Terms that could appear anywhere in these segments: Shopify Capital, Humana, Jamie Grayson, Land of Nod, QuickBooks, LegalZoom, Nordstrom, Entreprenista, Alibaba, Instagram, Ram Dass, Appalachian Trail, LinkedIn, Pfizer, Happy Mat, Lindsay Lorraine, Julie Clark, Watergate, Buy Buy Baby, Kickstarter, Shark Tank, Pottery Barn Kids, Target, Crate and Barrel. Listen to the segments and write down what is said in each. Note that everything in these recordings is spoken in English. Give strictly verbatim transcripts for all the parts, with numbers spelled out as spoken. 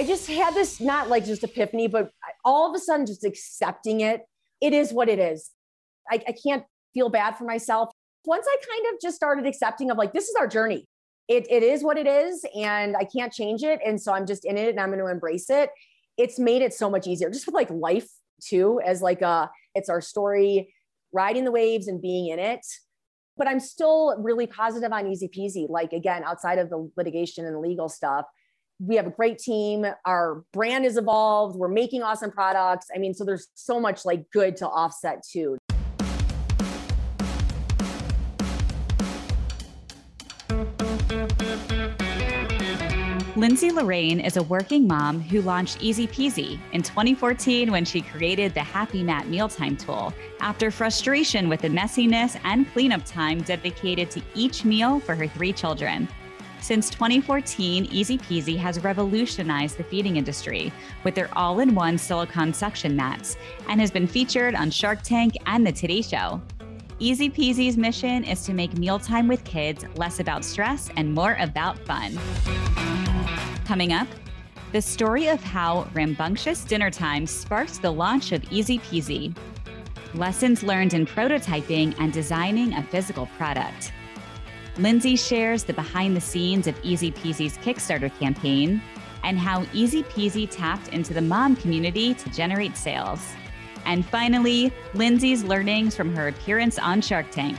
I just had this, not like just epiphany, but all of a sudden just accepting it. It is what it is. I, I can't feel bad for myself. Once I kind of just started accepting of like, this is our journey. It, it is what it is and I can't change it. And so I'm just in it and I'm going to embrace it. It's made it so much easier just with like life too, as like a, it's our story, riding the waves and being in it. But I'm still really positive on easy peasy. Like again, outside of the litigation and the legal stuff, we have a great team. Our brand is evolved. We're making awesome products. I mean, so there's so much like good to offset too. Lindsay Lorraine is a working mom who launched Easy Peasy in twenty fourteen when she created the Happy Mat mealtime tool after frustration with the messiness and cleanup time dedicated to each meal for her three children. Since twenty fourteen, Easy Peasy has revolutionized the feeding industry with their all-in-one silicone suction mats and has been featured on Shark Tank and The Today Show. Easy Peasy's mission is to make mealtime with kids less about stress and more about fun. Coming up, the story of how rambunctious dinner time sparks the launch of Easy Peasy, lessons learned in prototyping and designing a physical product. Lindsay shares the behind the scenes of Easy Peasy's Kickstarter campaign and how Easy Peasy tapped into the mom community to generate sales. And finally, Lindsay's learnings from her appearance on Shark Tank.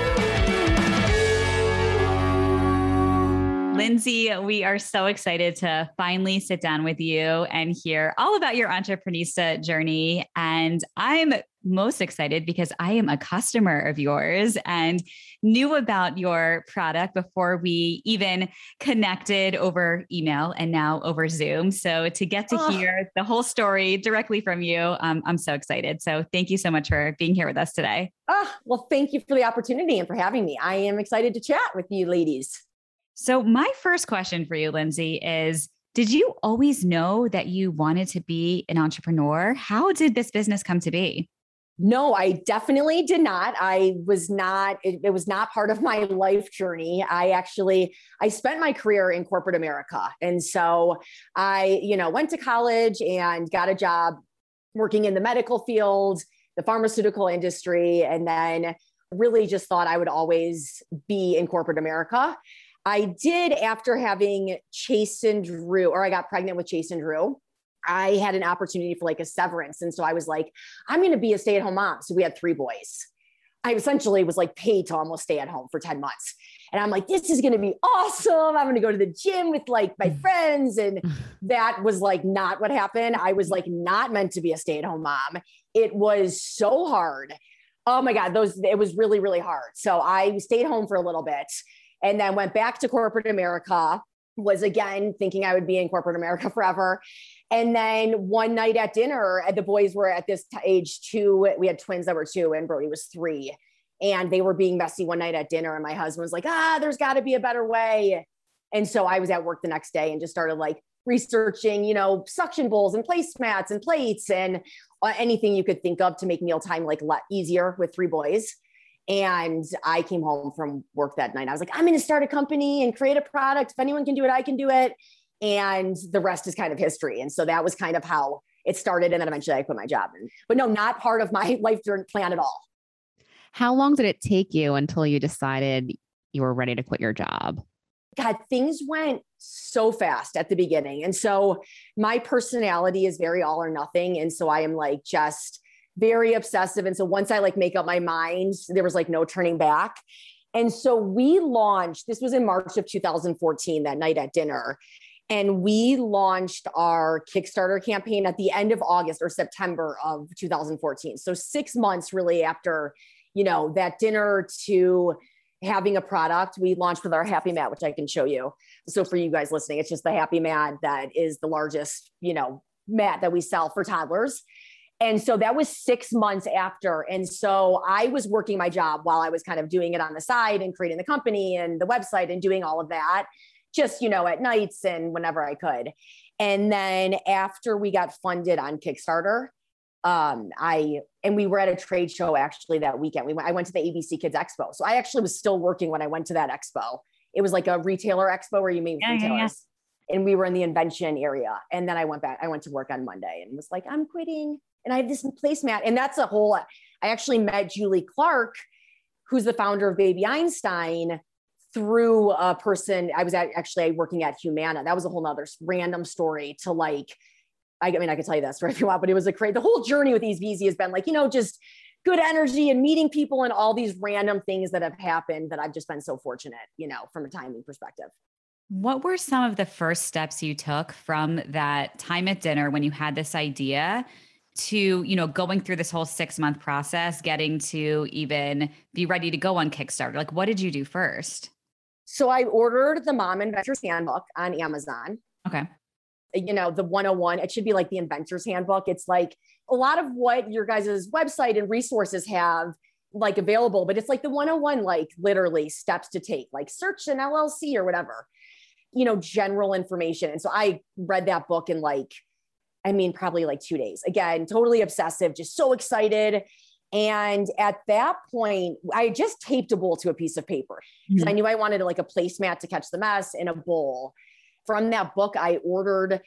Lindsay, we are so excited to finally sit down with you and hear all about your Entreprenista journey. And I'm most excited because I am a customer of yours and knew about your product before we even connected over email and now over Zoom. So to get to oh. hear the whole story directly from you, um, I'm so excited. So thank you so much for being here with us today. Oh, well, thank you for the opportunity and for having me. I am excited to chat with you ladies. So my first question for you, Lindsay, is, did you always know that you wanted to be an entrepreneur? How did this business come to be? No, I definitely did not. I was not, it, it was not part of my life journey. I actually, I spent my career in corporate America. And so I, you know, went to college and got a job working in the medical field, the pharmaceutical industry, and then really just thought I would always be in corporate America. I did, after having Chase and Drew, or I got pregnant with Chase and Drew, I had an opportunity for like a severance. And so I was like, I'm going to be a stay-at-home mom. So we had three boys. I essentially was like paid to almost stay at home for ten months. And I'm like, this is going to be awesome. I'm going to go to the gym with like my friends. And that was like not what happened. I was like not meant to be a stay-at-home mom. It was so hard. Oh my God, those, it was really, really hard. So I stayed home for a little bit. And then went back to corporate America, was again thinking I would be in corporate America forever. And then one night at dinner, the boys were at this t- age two, we had twins that were two and Brody was three. And they were being messy one night at dinner. And my husband was like, ah, there's gotta be a better way. And so I was at work the next day and just started like researching, you know, suction bowls and placemats and plates and uh, anything you could think of to make mealtime like le- easier with three boys. And I came home from work that night. I was like, I'm going to start a company and create a product. If anyone can do it, I can do it. And the rest is kind of history. And so that was kind of how it started. And then eventually I quit my job. And, but no, not part of my life plan at all. How long did it take you until you decided you were ready to quit your job? God, things went so fast at the beginning. And so my personality is very all or nothing. And so I am like just very obsessive. And so once I like make up my mind, there was like no turning back. And so we launched, this was in March of two thousand fourteen, that night at dinner. And we launched our Kickstarter campaign at the end of August or September of two thousand fourteen. So six months really after, you know, that dinner to having a product, we launched with our Happy Mat, which I can show you. So for you guys listening, it's just the Happy Mat that is the largest, you know, mat that we sell for toddlers. And so that was six months after. And so I was working my job while I was kind of doing it on the side and creating the company and the website and doing all of that, just, you know, at nights and whenever I could. And then after we got funded on Kickstarter, um, I, and we were at a trade show actually that weekend. We went, I went to the A B C Kids Expo. So I actually was still working when I went to that expo. It was like a retailer expo where you meet with yeah, retailers. Yeah, yeah. And we were in the invention area. And then I went back, I went to work on Monday and was like, I'm quitting. And I have this placemat. And that's a whole, I actually met Julie Clark, who's the founder of Baby Einstein, through a person. I was at, actually working at Humana. That was a whole nother random story to like, I mean, I could tell you that story if you want, but it was a crazy, the whole journey with ezpz has been like, you know, just good energy and meeting people and all these random things that have happened that I've just been so fortunate, you know, from a timing perspective. What were some of the first steps you took from that time at dinner when you had this idea to, you know, going through this whole six month process, getting to even be ready to go on Kickstarter? Like, what did you do first? So I ordered the Mom Inventor's Handbook on Amazon. Okay. You know, the one oh one, it should be like the Inventor's Handbook. It's like a lot of what your guys' website and resources have like available, but it's like the one oh one, like literally steps to take, like search an L L C or whatever, you know, general information. And so I read that book in like, I mean, probably like two days. Again, totally obsessive, just so excited. And at that point, I just taped a bowl to a piece of paper because mm-hmm. I knew I wanted like a placemat to catch the mess and a bowl. From that book, I ordered,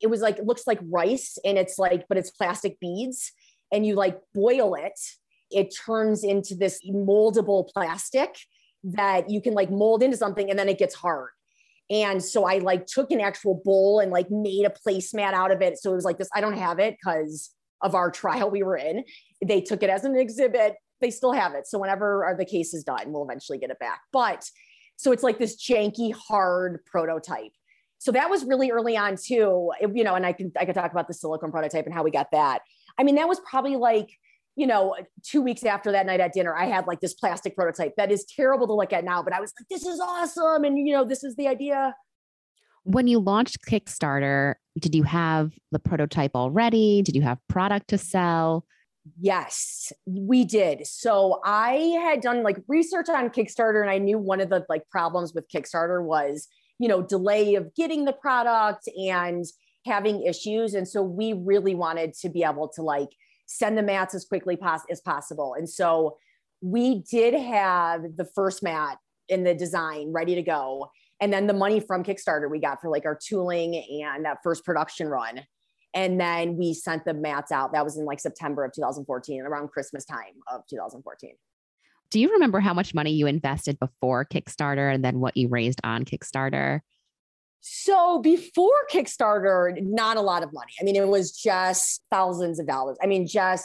it was like, it looks like rice and it's like, but it's plastic beads and you like boil it. It turns into this moldable plastic that you can like mold into something and then it gets hard. And so I like took an actual bowl and like made a placemat out of it. So it was like this, I don't have it because of our trial we were in. They took it as an exhibit. They still have it. So whenever the case is done, we'll eventually get it back. But so it's like this janky, hard prototype. So that was really early on too, it, you know, and I can, I could talk about the silicone prototype and how we got that. I mean, that was probably like, you know, two weeks after that night at dinner, I had like this plastic prototype that is terrible to look at now, but I was like, this is awesome. And, you know, this is the idea. When you launched Kickstarter, did you have the prototype already? Did you have product to sell? Yes, we did. So I had done like research on Kickstarter and I knew one of the like problems with Kickstarter was, you know, delay of getting the product and having issues. And so we really wanted to be able to like send the mats as quickly pos- as possible. And so we did have the first mat in the design ready to go. And then the money from Kickstarter we got for like our tooling and that first production run. And then we sent the mats out. That was in like September of two thousand fourteen, around Christmas time of two thousand fourteen. Do you remember how much money you invested before Kickstarter and then what you raised on Kickstarter? So before Kickstarter, not a lot of money. I mean, it was just thousands of dollars. I mean, just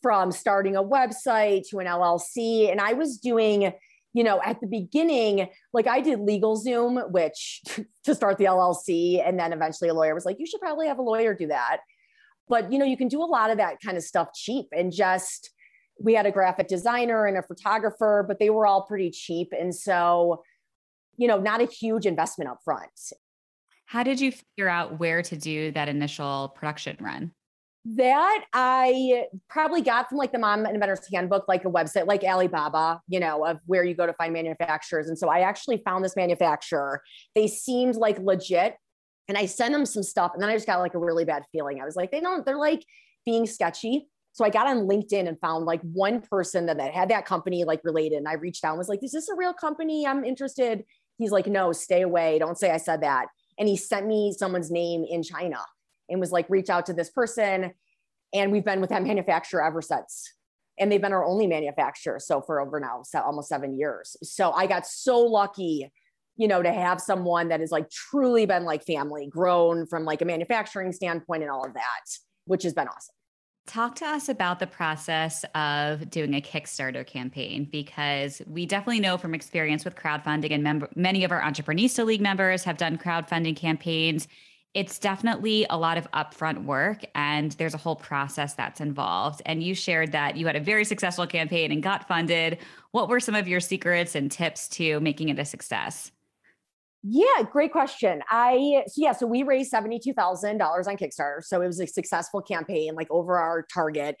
from starting a website to an L L C. And I was doing, you know, at the beginning, like I did LegalZoom, which to start the L L C. And then eventually a lawyer was like, you should probably have a lawyer do that. But, you know, you can do a lot of that kind of stuff cheap. And just, we had a graphic designer and a photographer, but they were all pretty cheap. And so, you know, not a huge investment up front. How did you figure out where to do that initial production run? That I probably got from like the Mom Inventor's Handbook, like a website, like Alibaba, you know, of where you go to find manufacturers. And so I actually found this manufacturer. They seemed like legit. And I sent them some stuff. And then I just got like a really bad feeling. I was like, they don't, they're like being sketchy. So I got on LinkedIn and found like one person that, that had that company like related. And I reached out and was like, is this a real company? I'm interested. He's like, no, stay away. Don't say I said that. And he sent me someone's name in China and was like, reach out to this person. And we've been with that manufacturer ever since. And they've been our only manufacturer. So for over now, so almost seven years. So I got so lucky, you know, to have someone that has like truly been like family, grown from like a manufacturing standpoint and all of that, which has been awesome. Talk to us about the process of doing a Kickstarter campaign, because we definitely know from experience with crowdfunding and mem- many of our Entreprenista League members have done crowdfunding campaigns. It's definitely a lot of upfront work and there's a whole process that's involved. And you shared that you had a very successful campaign and got funded. What were some of your secrets and tips to making it a success? Yeah, great question. I, so yeah, so we raised seventy-two thousand dollars on Kickstarter. So it was a successful campaign, like over our target,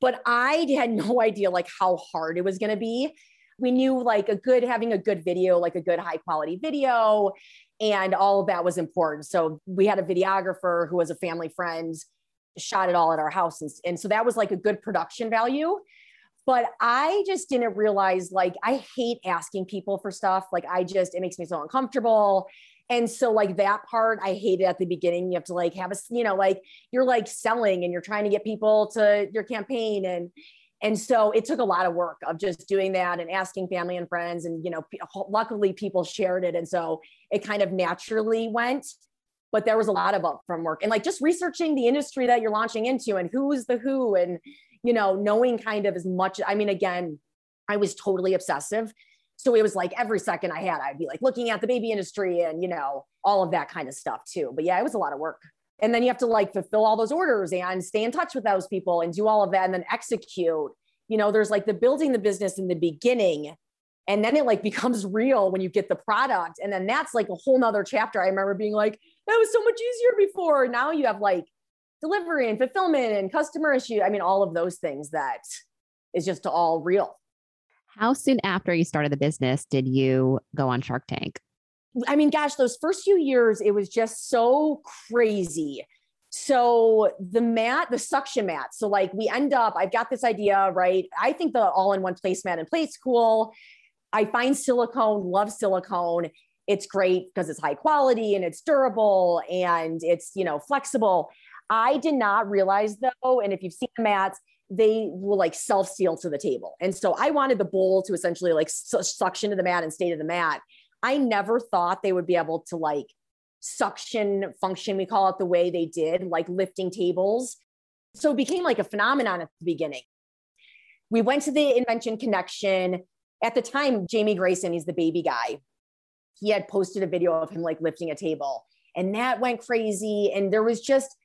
but I had no idea like how hard it was going to be. We knew like a good, having a good video, like a good high quality video and all of that was important. So we had a videographer who was a family friend, shot it all at our house. And, and so that was like a good production value. But I just didn't realize, like, I hate asking people for stuff. Like, I just, it makes me so uncomfortable. And so like that part, I hated at the beginning. You have to like have a, you know, like you're like selling and you're trying to get people to your campaign. And, and so it took a lot of work of just doing that and asking family and friends. And, you know, p- luckily people shared it. And so it kind of naturally went, but there was a lot of upfront work and like just researching the industry that you're launching into and who's the who and, you know, knowing kind of as much. I mean, again, I was totally obsessive. So it was like every second I had, I'd be like looking at the baby industry and, you know, all of that kind of stuff too. But yeah, it was a lot of work. And then you have to like fulfill all those orders and stay in touch with those people and do all of that and then execute. You know, there's like the building the business in the beginning and then it like becomes real when you get the product. And then that's like a whole nother chapter. I remember being like, that was so much easier before. Now you have like delivery and fulfillment and customer issue. I mean, all of those things that is just all real. How soon after you started the business did you go on Shark Tank? I mean, gosh, those first few years, it was just so crazy. So the mat, the suction mat. So like we end up, I've got this idea, right? I think the all-in-one placemat and plate's cool. I find silicone, love silicone. It's great because it's high quality and it's durable and it's, you know, flexible. I did not realize though, and if you've seen the mats, they will like self-seal to the table. And so I wanted the bowl to essentially like su- suction to the mat and stay to the mat. I never thought they would be able to like suction function, we call it, the way they did, like lifting tables. So it became like a phenomenon at the beginning. We went to the Invention Connection. At the time, Jamie Grayson, he's the baby guy. He had posted a video of him like lifting a table and that went crazy. And there was just,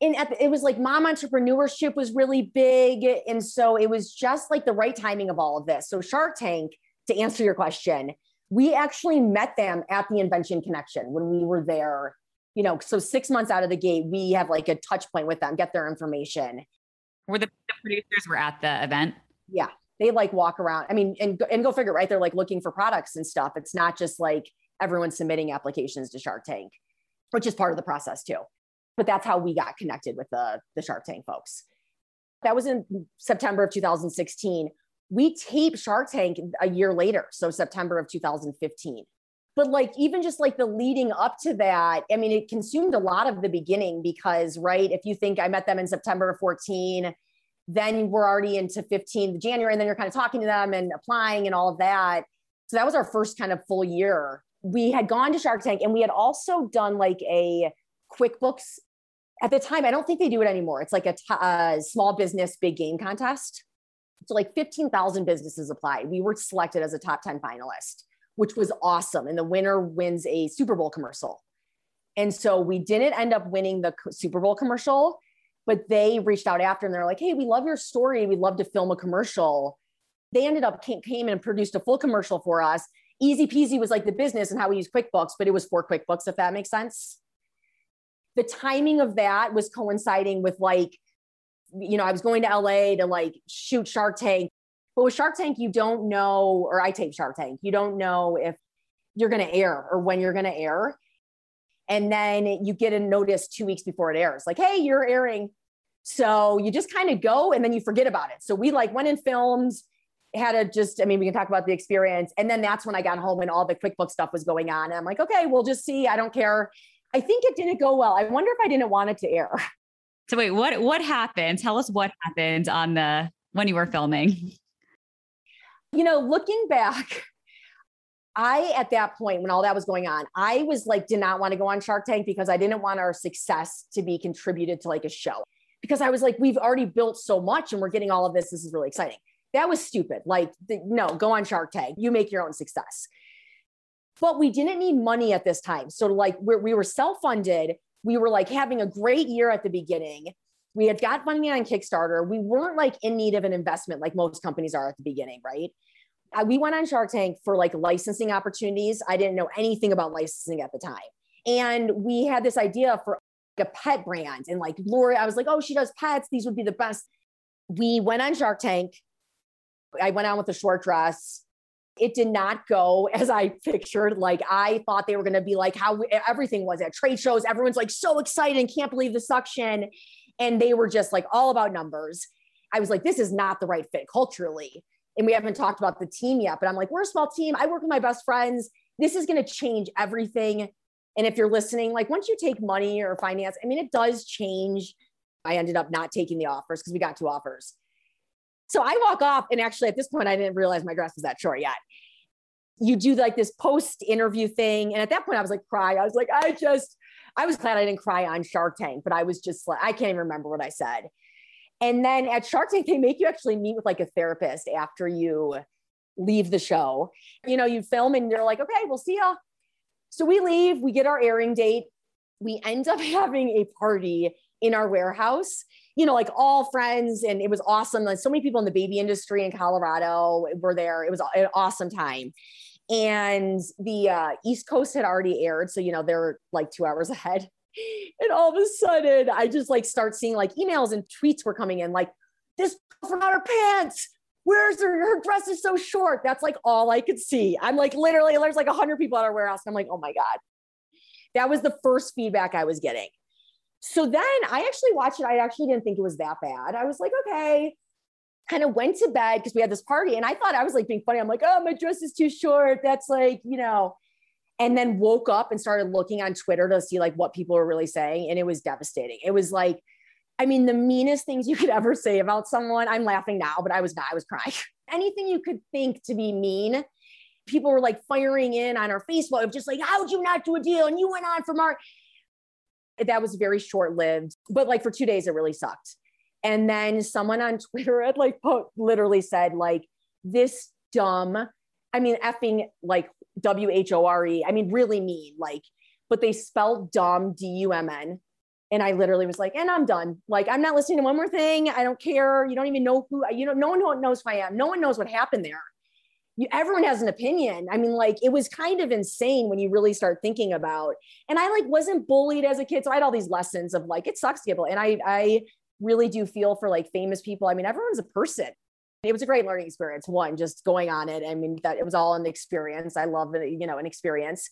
And it was like mom entrepreneurship was really big. And so it was just like the right timing of all of this. So Shark Tank, to answer your question, we actually met them at the Invention Connection when we were there, you know, so six months out of the gate, we have like a touch point with them, get their information. Were the producers were at the event? Yeah. They like walk around. I mean, and, and go figure, right? They're like looking for products and stuff. It's not just like everyone submitting applications to Shark Tank, which is part of the process too. But that's how we got connected with the, the Shark Tank folks. That was in September of two thousand sixteen. We taped Shark Tank a year later. So September of two thousand fifteen. But like, even just like the leading up to that, I mean, it consumed a lot of the beginning because, right, if you think I met them in September of fourteen, then we're already into fifteenth of January, and then you're kind of talking to them and applying and all of that. So that was our first kind of full year. We had gone to Shark Tank and we had also done like a QuickBooks. At the time, I don't think they do it anymore. It's like a t- uh, small business, big game contest. So like fifteen thousand businesses applied. We were selected as a top ten finalist, which was awesome. And the winner wins a Super Bowl commercial. And so we didn't end up winning the Super Bowl commercial, but they reached out after and they're like, hey, we love your story. We'd love to film a commercial. They ended up came, came and produced a full commercial for us. Easy Peasy was like the business and how we use QuickBooks, but it was for QuickBooks, if that makes sense. The timing of that was coinciding with like, you know, I was going to L A to like shoot Shark Tank, but with Shark Tank, you don't know, or I tape Shark Tank, you don't know if you're going to air or when you're going to air. And then you get a notice two weeks before it airs, like, hey, you're airing. So you just kind of go and then you forget about it. So we like went and filmed, had a just, I mean, we can talk about the experience. And then that's when I got home and all the QuickBooks stuff was going on. And I'm like, okay, we'll just see. I don't care. I think it didn't go well. I wonder if I didn't want it to air. So wait, what, what happened? Tell us what happened on the, when you were filming. You know, looking back, I, at that point, when all that was going on, I was like, did not want to go on Shark Tank because I didn't want our success to be contributed to like a show, because I was like, we've already built so much and we're getting all of this. This is really exciting. That was stupid. Like, the, no, go on Shark Tank. You make your own success. But we didn't need money at this time. So like we're, we were self-funded. We were like having a great year at the beginning. We had got money on Kickstarter. We weren't like in need of an investment like most companies are at the beginning, right? we went on Shark Tank for like licensing opportunities. I didn't know anything about licensing at the time. And we had this idea for a pet brand. And like Lori, I was like, oh, she does pets. These would be the best. We went on Shark Tank. I went on with a short dress. It did not go as I pictured. Like I thought they were going to be like how everything was at trade shows. Everyone's like so excited and can't believe the suction. And they were just like all about numbers. I was like, this is not the right fit culturally. And we haven't talked about the team yet, but I'm like, we're a small team. I work with my best friends. This is going to change everything. And if you're listening, like once you take money or finance, I mean, it does change. I ended up not taking the offers because we got two offers. So I walk off, and actually at this point, I didn't realize my dress was that short yet. You do like this post interview thing. And at that point I was like, cry. I was like, I just, I was glad I didn't cry on Shark Tank, but I was just like, I can't even remember what I said. And then at Shark Tank, they make you actually meet with like a therapist after you leave the show. You know, you film and they're like, okay, we'll see ya. So we leave, we get our airing date. We end up having a party in our warehouse, you know, like all friends. And it was awesome. Like so many people in the baby industry in Colorado were there. It was an awesome time. And the uh, East Coast had already aired. So, you know, they're like two hours ahead. And all of a sudden I just like start seeing like emails and tweets were coming in. Like this forgot her pants. Where's her? Her dress is so short. That's like all I could see. I'm like, literally, there's like a hundred people at our warehouse. And I'm like, oh my God, that was the first feedback I was getting. So then I actually watched it. I actually didn't think it was that bad. I was like, okay, kind of went to bed because we had this party and I thought I was like being funny. I'm like, oh, my dress is too short. That's like, you know, and then woke up and started looking on Twitter to see like what people were really saying. And it was devastating. It was like, I mean, the meanest things you could ever say about someone. I'm laughing now, but I was not, I was crying. Anything you could think to be mean. People were like firing in on our Facebook, just like, how would you not do a deal? And you went on from our... That was very short-lived, but like for two days, it really sucked. And then someone on Twitter had like literally said like this dumb, I mean, effing like W H O R E, I mean, really mean, like, but they spelled dumb D U M N. And I literally was like, and I'm done. Like, I'm not listening to one more thing. I don't care. You don't even know who, you know, no one knows who I am. No one knows what happened there. You, everyone has an opinion. I mean, like it was kind of insane when you really start thinking about, and I like wasn't bullied as a kid. So I had all these lessons of like, it sucks to get bullied. And I, I really do feel for like famous people. I mean, everyone's a person. It was a great learning experience. One, just going on it. I mean, that it was all an experience. I love it, you know, an experience.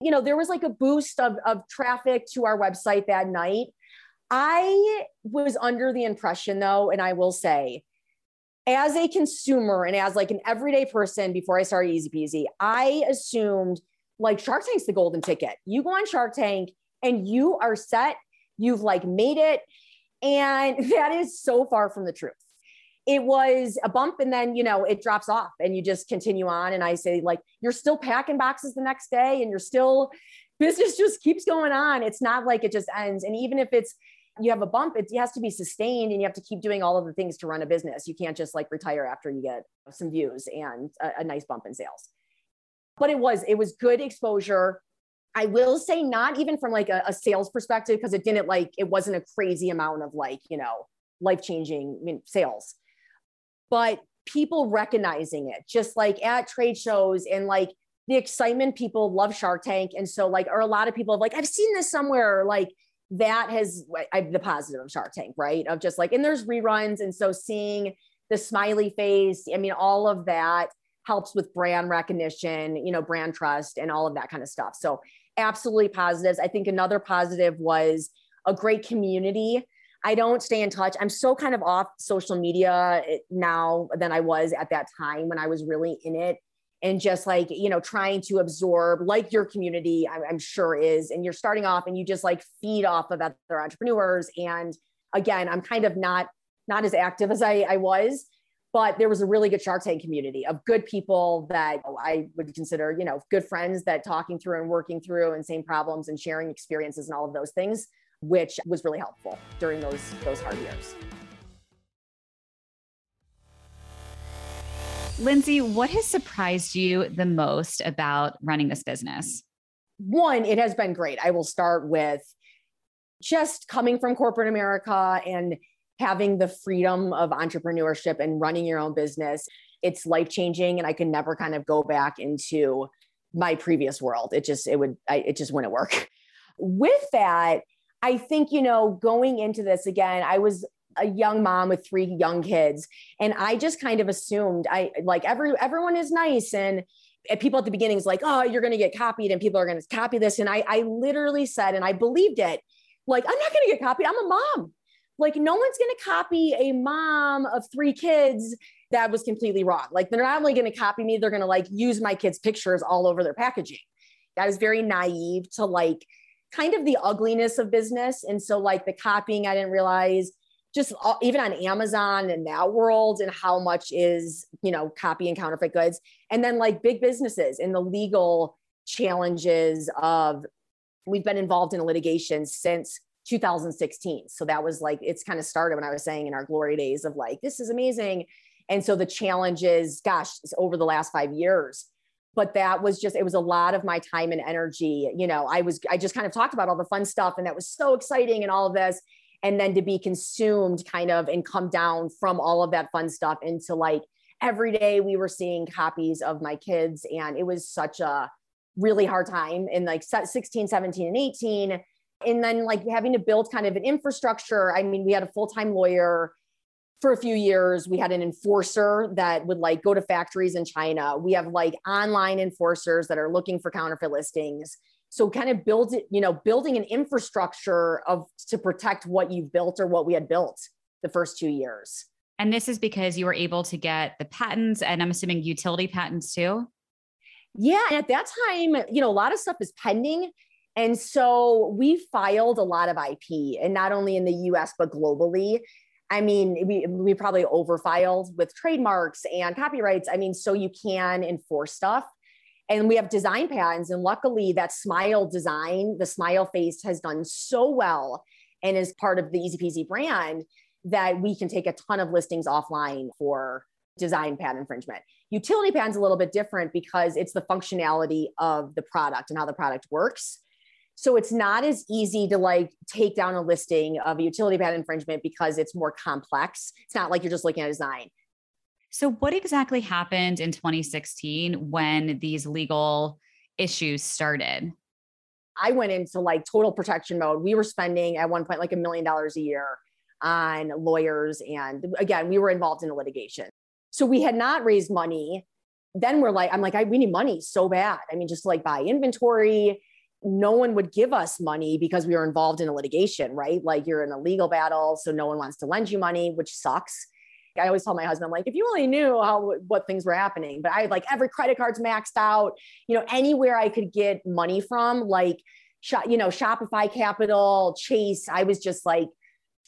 You know, there was like a boost of, of traffic to our website that night. I was under the impression though, and I will say, as a consumer and as like an everyday person before I started Easy Peasy, I assumed like Shark Tank's the golden ticket. You go on Shark Tank and you are set. You've like made it. And that is so far from the truth. It was a bump and then, you know, it drops off and you just continue on. And I say like, you're still packing boxes the next day and you're still, business just keeps going on. It's not like it just ends. And even if it's, you have a bump, it has to be sustained and you have to keep doing all of the things to run a business. You can't just like retire after you get some views and a, a nice bump in sales. But it was, it was good exposure. I will say not even from like a, a sales perspective, because it didn't like, it wasn't a crazy amount of like, you know, life-changing I mean, sales, but people recognizing it just like at trade shows and like the excitement, people love Shark Tank. And so like, are a lot of people like, I've seen this somewhere, or, like, that has I, the positive of Shark Tank, right? Of just like, and there's reruns. And so seeing the smiley face, I mean, all of that helps with brand recognition, you know, brand trust and all of that kind of stuff. So absolutely positives. I think another positive was a great community. I don't stay in touch. I'm so kind of off social media now than I was at that time when I was really in it. And just like, you know, trying to absorb like your community, I'm, I'm sure is, and you're starting off and you just like feed off of other entrepreneurs. And again, I'm kind of not, not as active as I, I was, but there was a really good Shark Tank community of good people that I would consider, you know, good friends that talking through and working through and same problems and sharing experiences and all of those things, which was really helpful during those, those hard years. Lindsay, what has surprised you the most about running this business? One, it has been great. I will start with just coming from corporate America and having the freedom of entrepreneurship and running your own business. it's life-changing and I can never kind of go back into my previous world. It just, it would, I, it just wouldn't work. With that, I think, you know, going into this again, I was a young mom with three young kids. And I just kind of assumed I like every, everyone is nice. And people at the beginning is like, oh, you're going to get copied and people are going to copy this. And I, I literally said, and I believed it, like, I'm not going to get copied. I'm a mom. Like, no one's going to copy a mom of three kids. That was completely wrong. Like, they're not only going to copy me, they're going to like use my kids' pictures all over their packaging. That is very naive to like kind of the ugliness of business. And so like the copying, I didn't realize just all, even on Amazon and that world and how much is, you know, copy and counterfeit goods. And then like big businesses and the legal challenges of, we've been involved in litigation since two thousand sixteen. So that was like, it's kind of started when I was saying in our glory days of like, this is amazing. And so the challenges, gosh, it's over the last five years. But that was just, it was a lot of my time and energy. You know, I was, I just kind of talked about all the fun stuff and that was so exciting and all of this. And then to be consumed kind of and come down from all of that fun stuff into like every day we were seeing copies of my kids. And it was such a really hard time in like sixteen, seventeen, and eighteen. And then like having to build kind of an infrastructure. I mean, we had a full-time lawyer for a few years. We had an enforcer that would like go to factories in China. We have like online enforcers that are looking for counterfeit listings. So kind of build it, you know, building an infrastructure of to protect what you've built or what we had built the first two years. And this is because you were able to get the patents and I'm assuming utility patents too? Yeah. And at that time, you know, a lot of stuff is pending. And so we filed a lot of I P and not only in the U S, but globally. I mean, we, we probably overfiled with trademarks and copyrights. I mean, so you can enforce stuff. And we have design patents. And luckily that smile design, the smile face has done so well and is part of the ezpz brand that we can take a ton of listings offline for design patent infringement. Utility patent's a little bit different because it's the functionality of the product and how the product works. So it's not as easy to like take down a listing of a utility patent infringement because it's more complex. It's not like you're just looking at design. So what exactly happened in twenty sixteen when these legal issues started? I went into like total protection mode. We were spending at one point like a million dollars a year on lawyers. And again, we were involved in a litigation. So we had not raised money. Then we're like, I'm like, I, we need money so bad. I mean, just like buy inventory. No one would give us money because we were involved in a litigation, right? Like you're in a legal battle. So no one wants to lend you money, which sucks. I always tell my husband, I'm like, if you only knew how, what things were happening, but I had like every credit card's maxed out, you know, anywhere I could get money from, like, you know, Shopify Capital, Chase. I was just like,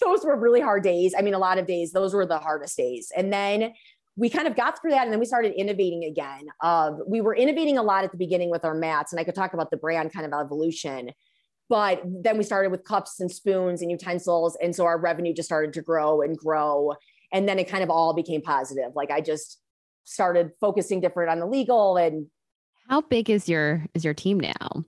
those were really hard days. I mean, a lot of days, those were the hardest days. And then we kind of got through that. And then we started innovating again. Uh, we were innovating a lot at the beginning with our mats, and I could talk about the brand kind of evolution, but then we started with cups and spoons and utensils. And so our revenue just started to grow and grow. And then it kind of all became positive. Like I just started focusing different on the legal. And how big is your, is your team now?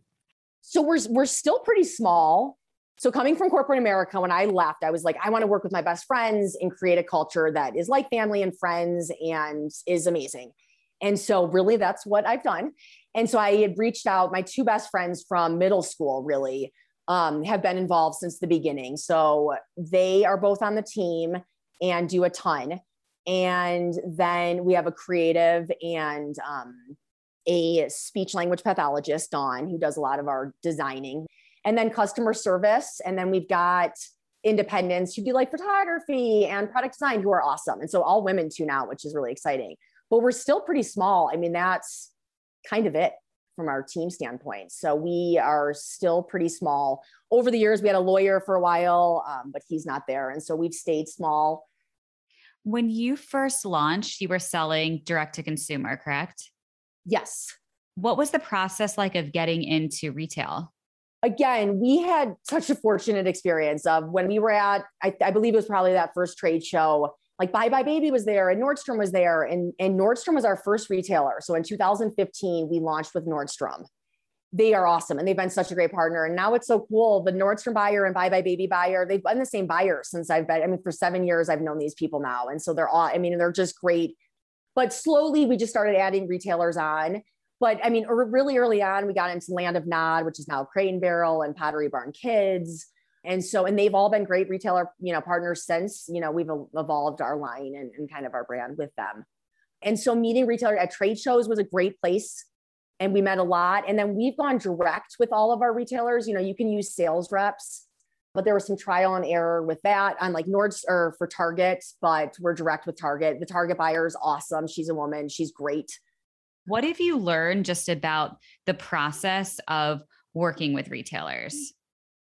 So we're, we're still pretty small. So coming from corporate America, when I left, I was like, I want to work with my best friends and create a culture that is like family and friends and is amazing. And so really that's what I've done. And so I had reached out, my two best friends from middle school really um, have been involved since the beginning. So they are both on the team and do a ton. And then we have a creative and um, a speech language pathologist, Dawn, who does a lot of our designing, and then customer service. And then we've got independents who do like photography and product design who are awesome. And so all women too now, which is really exciting, but we're still pretty small. I mean, that's kind of it from our team standpoint. So we are still pretty small. Over the years, we had a lawyer for a while, um, but he's not there. And so we've stayed small. When you first launched, you were selling direct to consumer, correct? Yes. What was the process like of getting into retail? Again, we had such a fortunate experience of when we were at, I, I believe it was probably that first trade show, like Buy Buy Baby was there and Nordstrom was there. And, and Nordstrom was our first retailer. So in two thousand fifteen, we launched with Nordstrom. They are awesome. And they've been such a great partner. And now it's so cool. The Nordstrom buyer and Buy Buy Baby buyer, they've been the same buyer since I've been, I mean, for seven years, I've known these people now. And so they're all, I mean, they're just great But slowly, we just started adding retailers on. But I mean, really early on, we got into Land of Nod, which is now Crate and Barrel, and Pottery Barn Kids. And so, and they've all been great retailer, you know, partners since, you know, we've evolved our line and, and kind of our brand with them. And so meeting retailers at trade shows was a great place. And we met a lot. And then we've gone direct with all of our retailers. You know, you can use sales reps, but there was some trial and error with that on like Nordstrom or for Target, but we're direct with Target. The Target buyer is awesome. She's a woman. She's great. What have you learned just about the process of working with retailers?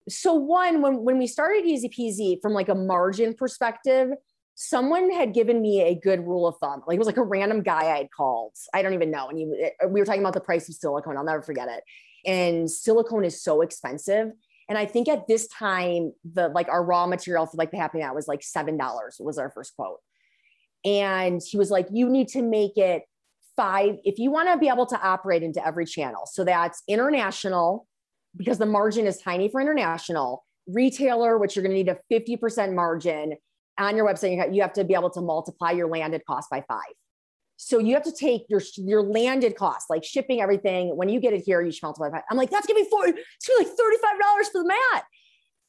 So one, when, when we started ezpz from like a margin perspective, someone had given me a good rule of thumb. Like it was like a random guy I'd called. I don't even know. And he, we were talking about the price of silicone. I'll never forget it. And silicone is so expensive. And I think at this time, the like our raw material for like the Happy Mat was like seven dollars was our first quote. And he was like, you need to make it five. If you want to be able to operate into every channel. So that's international, because the margin is tiny for international, retailer, which you're going to need a fifty percent margin on your website. You have to be able to multiply your landed cost by five. So you have to take your, your landed cost, like shipping, everything. When you get it here, you should multiply by five. I'm like, that's going to be four, it's going to be like thirty-five dollars for the mat.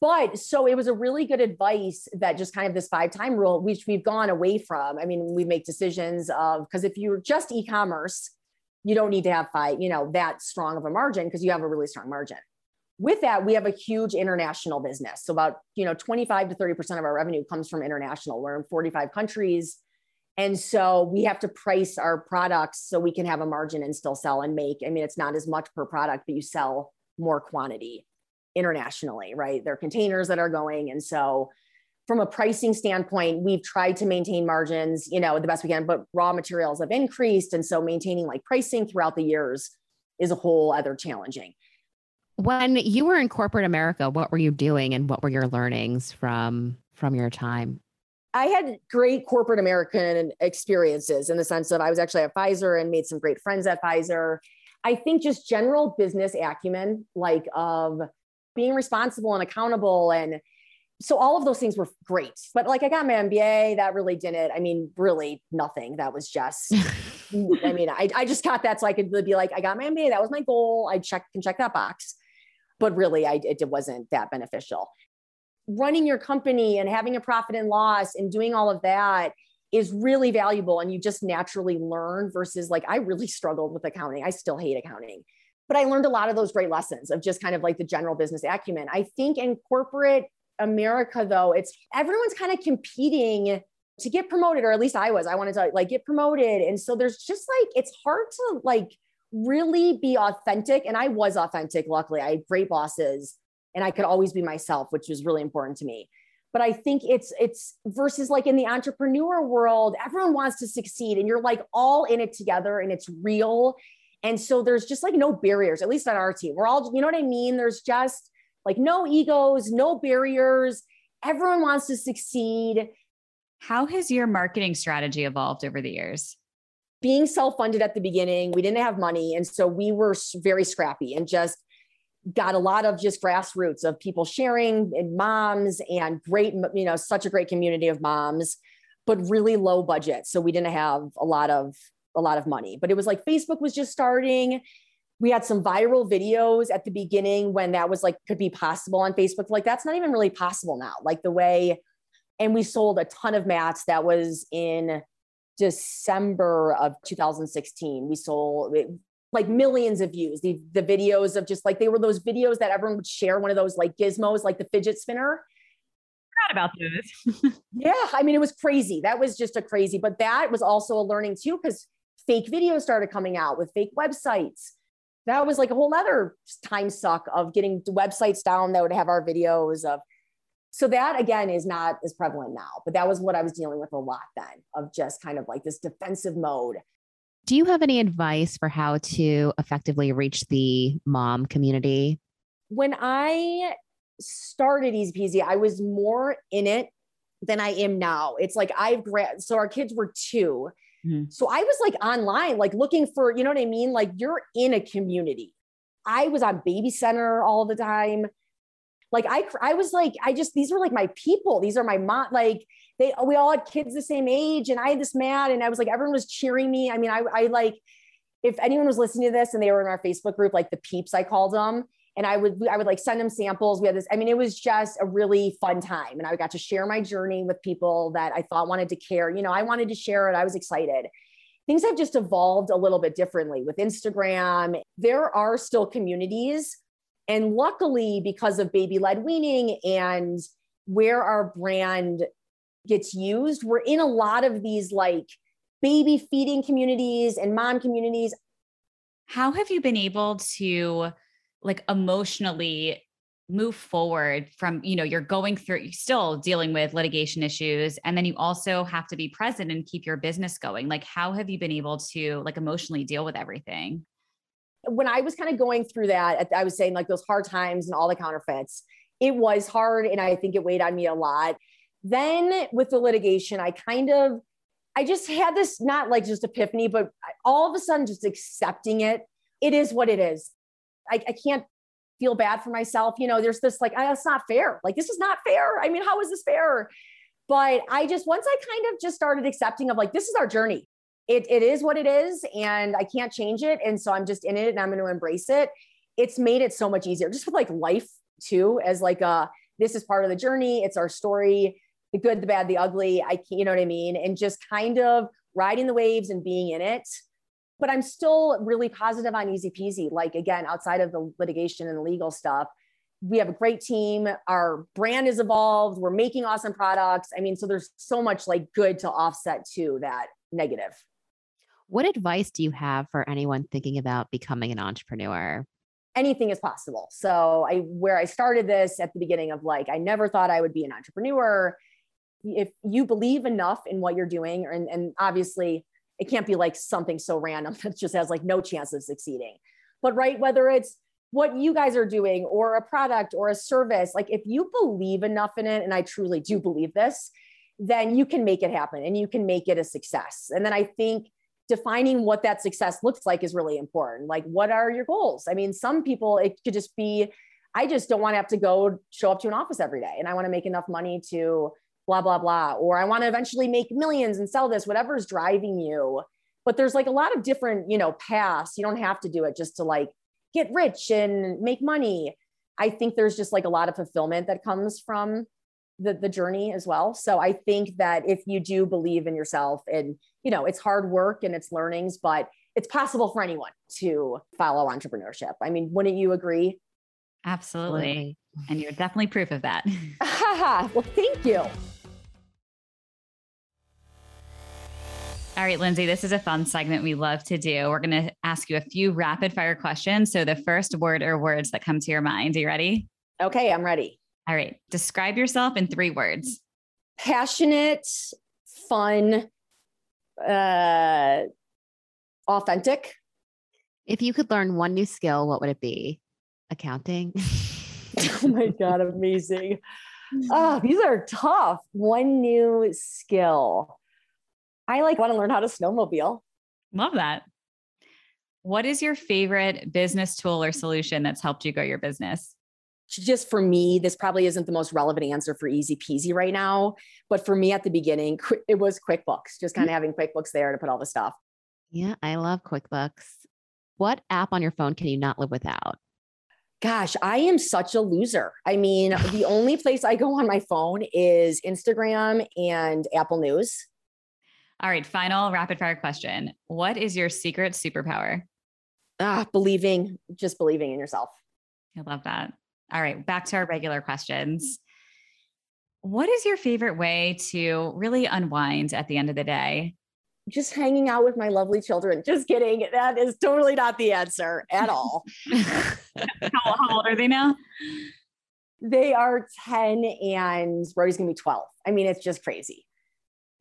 But so it was a really good advice that just kind of this five time rule, which we've gone away from. I mean, we make decisions of, because if you're just e-commerce, you don't need to have five, you know, that strong of a margin because you have a really strong margin. With that, we have a huge international business. So about, you know, twenty-five to thirty percent of our revenue comes from international. We're in forty-five countries. And so we have to price our products so we can have a margin and still sell and make. I mean, it's not as much per product, but you sell more quantity internationally, right? There are containers that are going. And so from a pricing standpoint, we've tried to maintain margins, you know, the best we can, but raw materials have increased. And so maintaining like pricing throughout the years is a whole other challenging. When you were in corporate America, what were you doing and what were your learnings from, from your time? I had great corporate American experiences in the sense of I was actually at Pfizer and made some great friends at Pfizer. I think just general business acumen, like of being responsible and accountable. And so all of those things were great, but like I got my M B A, that really didn't, I mean, really nothing. That was just... I mean, I, I just caught that so I could be like, I got my M B A. That was my goal. I check, can check that box. But really, I, it, it wasn't that beneficial. Running your company and having a profit and loss and doing all of that is really valuable. And you just naturally learn versus like, I really struggled with accounting. I still hate accounting. But I learned a lot of those great lessons of just kind of like the general business acumen. I think in corporate America, though, it's everyone's kind of competing to get promoted, or at least I was, I wanted to like get promoted. And so there's just like, it's hard to like really be authentic. And I was authentic. Luckily, I had great bosses and I could always be myself, which was really important to me. But I think it's, it's versus like in the entrepreneur world, everyone wants to succeed and you're like all in it together and it's real. And so there's just like no barriers, at least on our team. We're all, you know what I mean? There's just like no egos, no barriers. Everyone wants to succeed. How has your marketing strategy evolved over the years? Being self-funded at the beginning, we didn't have money. And so we were very scrappy and just got a lot of just grassroots of people sharing and moms and great, you know, such a great community of moms, but really low budget. So we didn't have a lot of, a lot of money, but it was like Facebook was just starting. We had some viral videos at the beginning when that was like, could be possible on Facebook. Like that's not even really possible now. Like the way... And we sold a ton of mats. That was in December of two thousand sixteen. We sold like millions of views. The, the videos of just like, they were those videos that everyone would share, one of those like gizmos, like the fidget spinner. I forgot about those. Yeah. I mean, it was crazy. That was just a crazy, but that was also a learning too, because fake videos started coming out with fake websites. That was like a whole other time suck of getting websites down that would have our videos of. So that again is not as prevalent now, but that was what I was dealing with a lot then of just kind of like this defensive mode. Do you have any advice for how to effectively reach the mom community? When I started ezpz, I was more in it than I am now. It's like I've grabbed, so our kids were two. Mm-hmm. So I was like online, like looking for, you know what I mean? Like you're in a community. I was on Baby Center all the time. Like I, I was like, I just, these were like my people. These are my mom. Like they, we all had kids the same age and I had this mad. And I was like, everyone was cheering me. I mean, I, I like, if anyone was listening to this and they were in our Facebook group, like the peeps, I called them. And I would, I would like send them samples. We had this, I mean, it was just a really fun time. And I got to share my journey with people that I thought wanted to care. You know, I wanted to share it. I was excited. Things have just evolved a little bit differently with Instagram. There are still communities. And luckily, because of baby-led weaning and where our brand gets used, we're in a lot of these like baby feeding communities and mom communities. How have you been able to like emotionally move forward from, you know, you're going through, you're still dealing with litigation issues, and then you also have to be present and keep your business going. Like, how have you been able to like emotionally deal with everything? When I was kind of going through that, I was saying like those hard times and all the counterfeits, it was hard. And I think it weighed on me a lot. Then with the litigation, I kind of, I just had this, not like just epiphany, but all of a sudden just accepting it. It is what it is. I, I can't feel bad for myself. You know, there's this like, oh, it's not fair. Like, this is not fair. I mean, how is this fair? But I just, once I kind of just started accepting of like, this is our journey. It It is what it is and I can't change it. And so I'm just in it and I'm going to embrace it. It's made it so much easier just with like life too, as like, uh, this is part of the journey. It's our story, the good, the bad, the ugly. I can't, you know what I mean? And just kind of riding the waves and being in it. But I'm still really positive on Easy Peasy. Like, again, outside of the litigation and the legal stuff, we have a great team. Our brand has evolved. We're making awesome products. I mean, so there's so much like good to offset to that negative. What advice do you have for anyone thinking about becoming an entrepreneur? Anything is possible. So I, where I started this at the beginning of like, I never thought I would be an entrepreneur. If you believe enough in what you're doing, and, and obviously, it can't be like something so random that just has like no chance of succeeding. But right, whether it's what you guys are doing or a product or a service, like if you believe enough in it, and I truly do believe this, then you can make it happen and you can make it a success. And then I think defining what that success looks like is really important. Like, what are your goals? I mean, some people, it could just be, I just don't want to have to go show up to an office every day. And I want to make enough money to blah, blah, blah, or I want to eventually make millions and sell this, whatever's driving you. But there's like a lot of different, you know, paths. You don't have to do it just to like get rich and make money. I think there's just like a lot of fulfillment that comes from the, the journey as well. So I think that if you do believe in yourself and, you know, it's hard work and it's learnings, but it's possible for anyone to follow entrepreneurship. I mean, wouldn't you agree? Absolutely. And you're definitely proof of that. Well, thank you. All right, Lindsay, this is a fun segment we love to do. We're going to ask you a few rapid fire questions. So the first word or words that come to your mind. Are you ready? Okay, I'm ready. All right. Describe yourself in three words. Passionate, fun, uh, authentic. If you could learn one new skill, what would it be? Accounting. Oh my God, amazing. Oh, these are tough. One new skill. I like want to learn how to snowmobile. Love that. What is your favorite business tool or solution that's helped you grow your business? Just for me, this probably isn't the most relevant answer for Easy Peasy right now, but for me at the beginning, it was QuickBooks, just kind of having QuickBooks there to put all the stuff. Yeah, I love QuickBooks. What app on your phone can you not live without? Gosh, I am such a loser. I mean, the only place I go on my phone is Instagram and Apple News. All right. Final rapid fire question. What is your secret superpower? Ah, believing, just believing in yourself. I love that. All right. Back to our regular questions. What is your favorite way to really unwind at the end of the day? Just hanging out with my lovely children. Just kidding. That is totally not the answer at all. how, how old are they now? They are ten and Brody's going to be twelve. I mean, it's just crazy.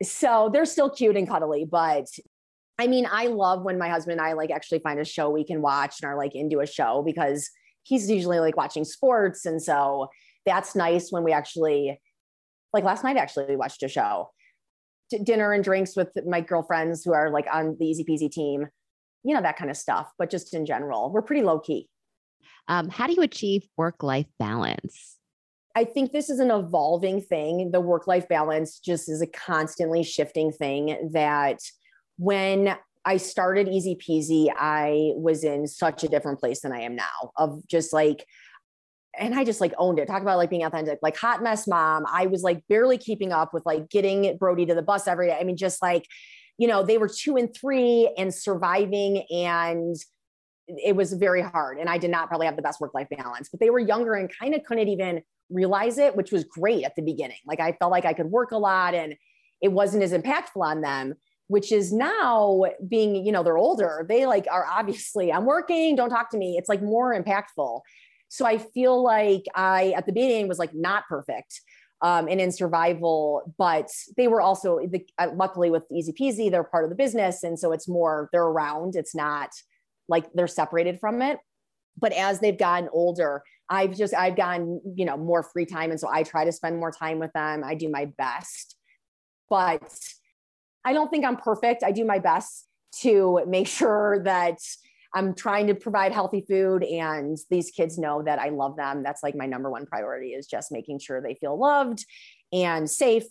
So they're still cute and cuddly, but I mean, I love when my husband and I like actually find a show we can watch and are like into a show because he's usually like watching sports. And so that's nice when we actually, like last night, actually, we watched a show, D- dinner and drinks with my girlfriends who are like on the Easy Peasy team, you know, that kind of stuff. But just in general, we're pretty low key. Um, how do you achieve work-life balance? I think this is an evolving thing. The work-life balance just is a constantly shifting thing that when I started Easy Peasy, I was in such a different place than I am now of just like, and I just like owned it. Talk about like being authentic, like hot mess mom. I was like barely keeping up with like getting Brody to the bus every day. I mean, just like, you know, they were two and three and surviving, and it was very hard. And I did not probably have the best work-life balance, but they were younger and kind of couldn't even realize it, which was great at the beginning. Like I felt like I could work a lot and it wasn't as impactful on them, which is now being, you know, they're older. They like are obviously, I'm working, don't talk to me. It's like more impactful. So I feel like I, at the beginning was like not perfect um, and in survival, but they were also the, uh, luckily with Easy Peasy, they're part of the business. And so it's more, they're around, it's not like they're separated from it. But as they've gotten older, I've just, I've gotten, you know, more free time. And so I try to spend more time with them. I do my best, but I don't think I'm perfect. I do my best to make sure that I'm trying to provide healthy food, and these kids know that I love them. That's like my number one priority, is just making sure they feel loved and safe.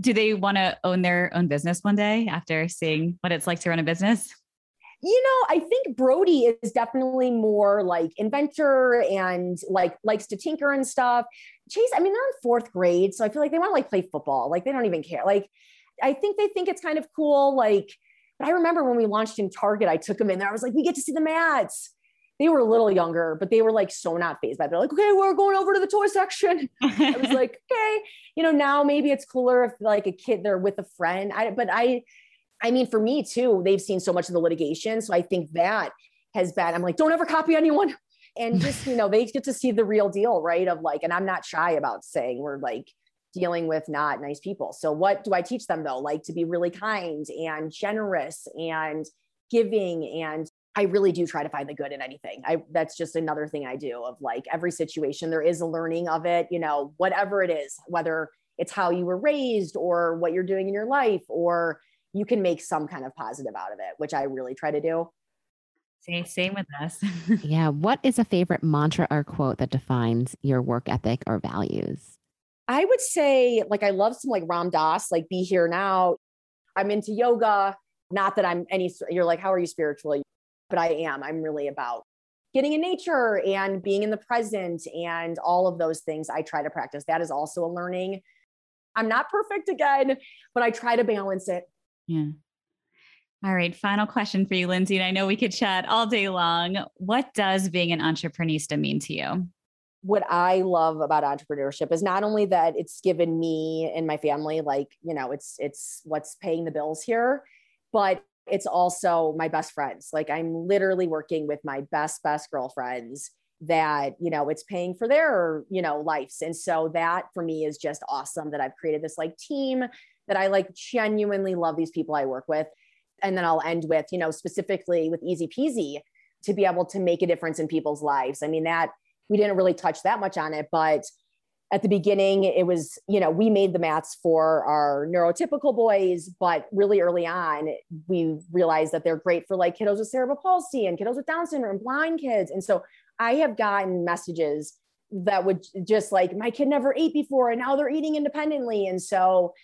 Do they want to own their own business one day after seeing what it's like to run a business? You know, I think Brody is definitely more like inventor and like likes to tinker and stuff. Chase, I mean, they're in fourth grade, so I feel like they want to like play football. Like they don't even care. Like I think they think it's kind of cool. Like, but I remember when we launched in Target, I took them in there. I was like, we get to see the mats. They were a little younger, but they were like, so not phased by it. They're like, okay, we're going over to the toy section. I was like, okay, you know, now maybe it's cooler if like a kid, they're with a friend. I, but I, I mean, for me too, they've seen so much of the litigation. So I think that has been, I'm like, don't ever copy anyone. And just, you know, they get to see the real deal, right? Of like, and I'm not shy about saying we're like, dealing with not nice people. So what do I teach them though? Like to be really kind and generous and giving. And I really do try to find the good in anything. I, that's just another thing I do of like every situation, there is a learning of it, you know, whatever it is, whether it's how you were raised or what you're doing in your life, or you can make some kind of positive out of it, which I really try to do. Same, same with us. Yeah. What is a favorite mantra or quote that defines your work ethic or values? I would say like, I love some like Ram Dass, like be here now. I'm into yoga. Not that I'm any, you're like, how are you spiritually? But I am, I'm really about getting in nature and being in the present and all of those things I try to practice. That is also a learning. I'm not perfect again, but I try to balance it. Yeah. All right. Final question for you, Lindsay. And I know we could chat all day long. What does being an entreprenista mean to you? What I love about entrepreneurship is not only that it's given me and my family, like, you know, it's, it's what's paying the bills here, but it's also my best friends. Like I'm literally working with my best, best girlfriends that, you know, it's paying for their, you know, lives. And so that for me is just awesome that I've created this like team that I like genuinely love these people I work with. And then I'll end with, you know, specifically with Easy Peasy, to be able to make a difference in people's lives. I mean, that we didn't really touch that much on it, but at the beginning it was, you know, we made the mats for our neurotypical boys, but really early on, we realized that they're great for like kiddos with cerebral palsy and kiddos with Down syndrome and blind kids. And so I have gotten messages that would just like, my kid never ate before and now they're eating independently. And so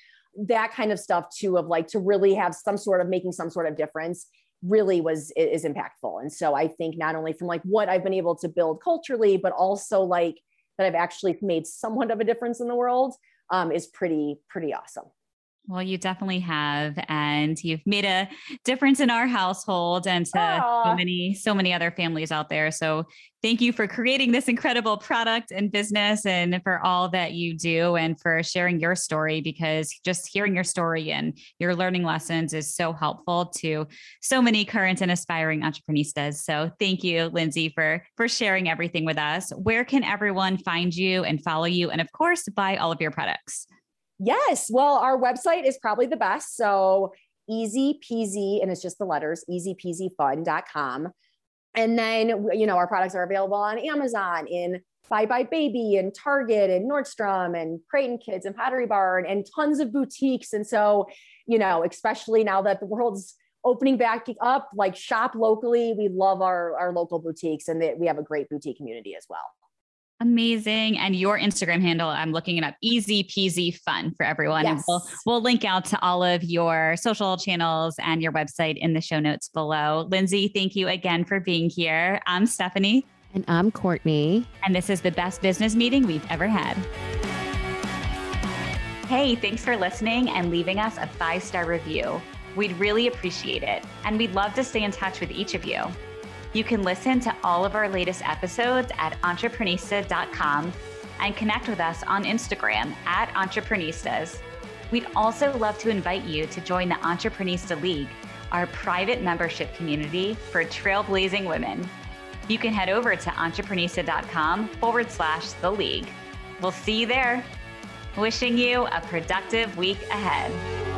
that kind of stuff too, of like, to really have some sort of making some sort of difference really was, is impactful. And so I think not only from like what I've been able to build culturally, but also like that I've actually made somewhat of a difference in the world um, is pretty, pretty awesome. Well, you definitely have. And you've made a difference in our household and to Aww. so many, so many other families out there. So thank you for creating this incredible product and business and for all that you do and for sharing your story, because just hearing your story and your learning lessons is so helpful to so many current and aspiring entrepreneistas. So thank you, Lindsay, for, for sharing everything with us. Where can everyone find you and follow you? And of course, buy all of your products. Yes. Well, our website is probably the best. So easy peasy, and it's just the letters, easy peasy fun dot com. And then, you know, our products are available on Amazon, in Buy Buy Baby and Target and Nordstrom and Crate and Kids and Pottery Barn and tons of boutiques. And so, you know, especially now that the world's opening back up, like shop locally, we love our, our local boutiques, and that we have a great boutique community as well. Amazing. And your Instagram handle, I'm looking it up, easy peasy fun for everyone. Yes. And we'll, we'll link out to all of your social channels and your website in the show notes below. Lindsay, thank you again for being here. I'm Stephanie. And I'm Courtney. And this is the best business meeting we've ever had. Hey, thanks for listening and leaving us a five-star review. We'd really appreciate it. And we'd love to stay in touch with each of you. You can listen to all of our latest episodes at entreprenista dot com and connect with us on Instagram at Entreprenistas. We'd also love to invite you to join the Entreprenista League, our private membership community for trailblazing women. You can head over to entreprenista dot com forward slash the league. We'll see you there. Wishing you a productive week ahead.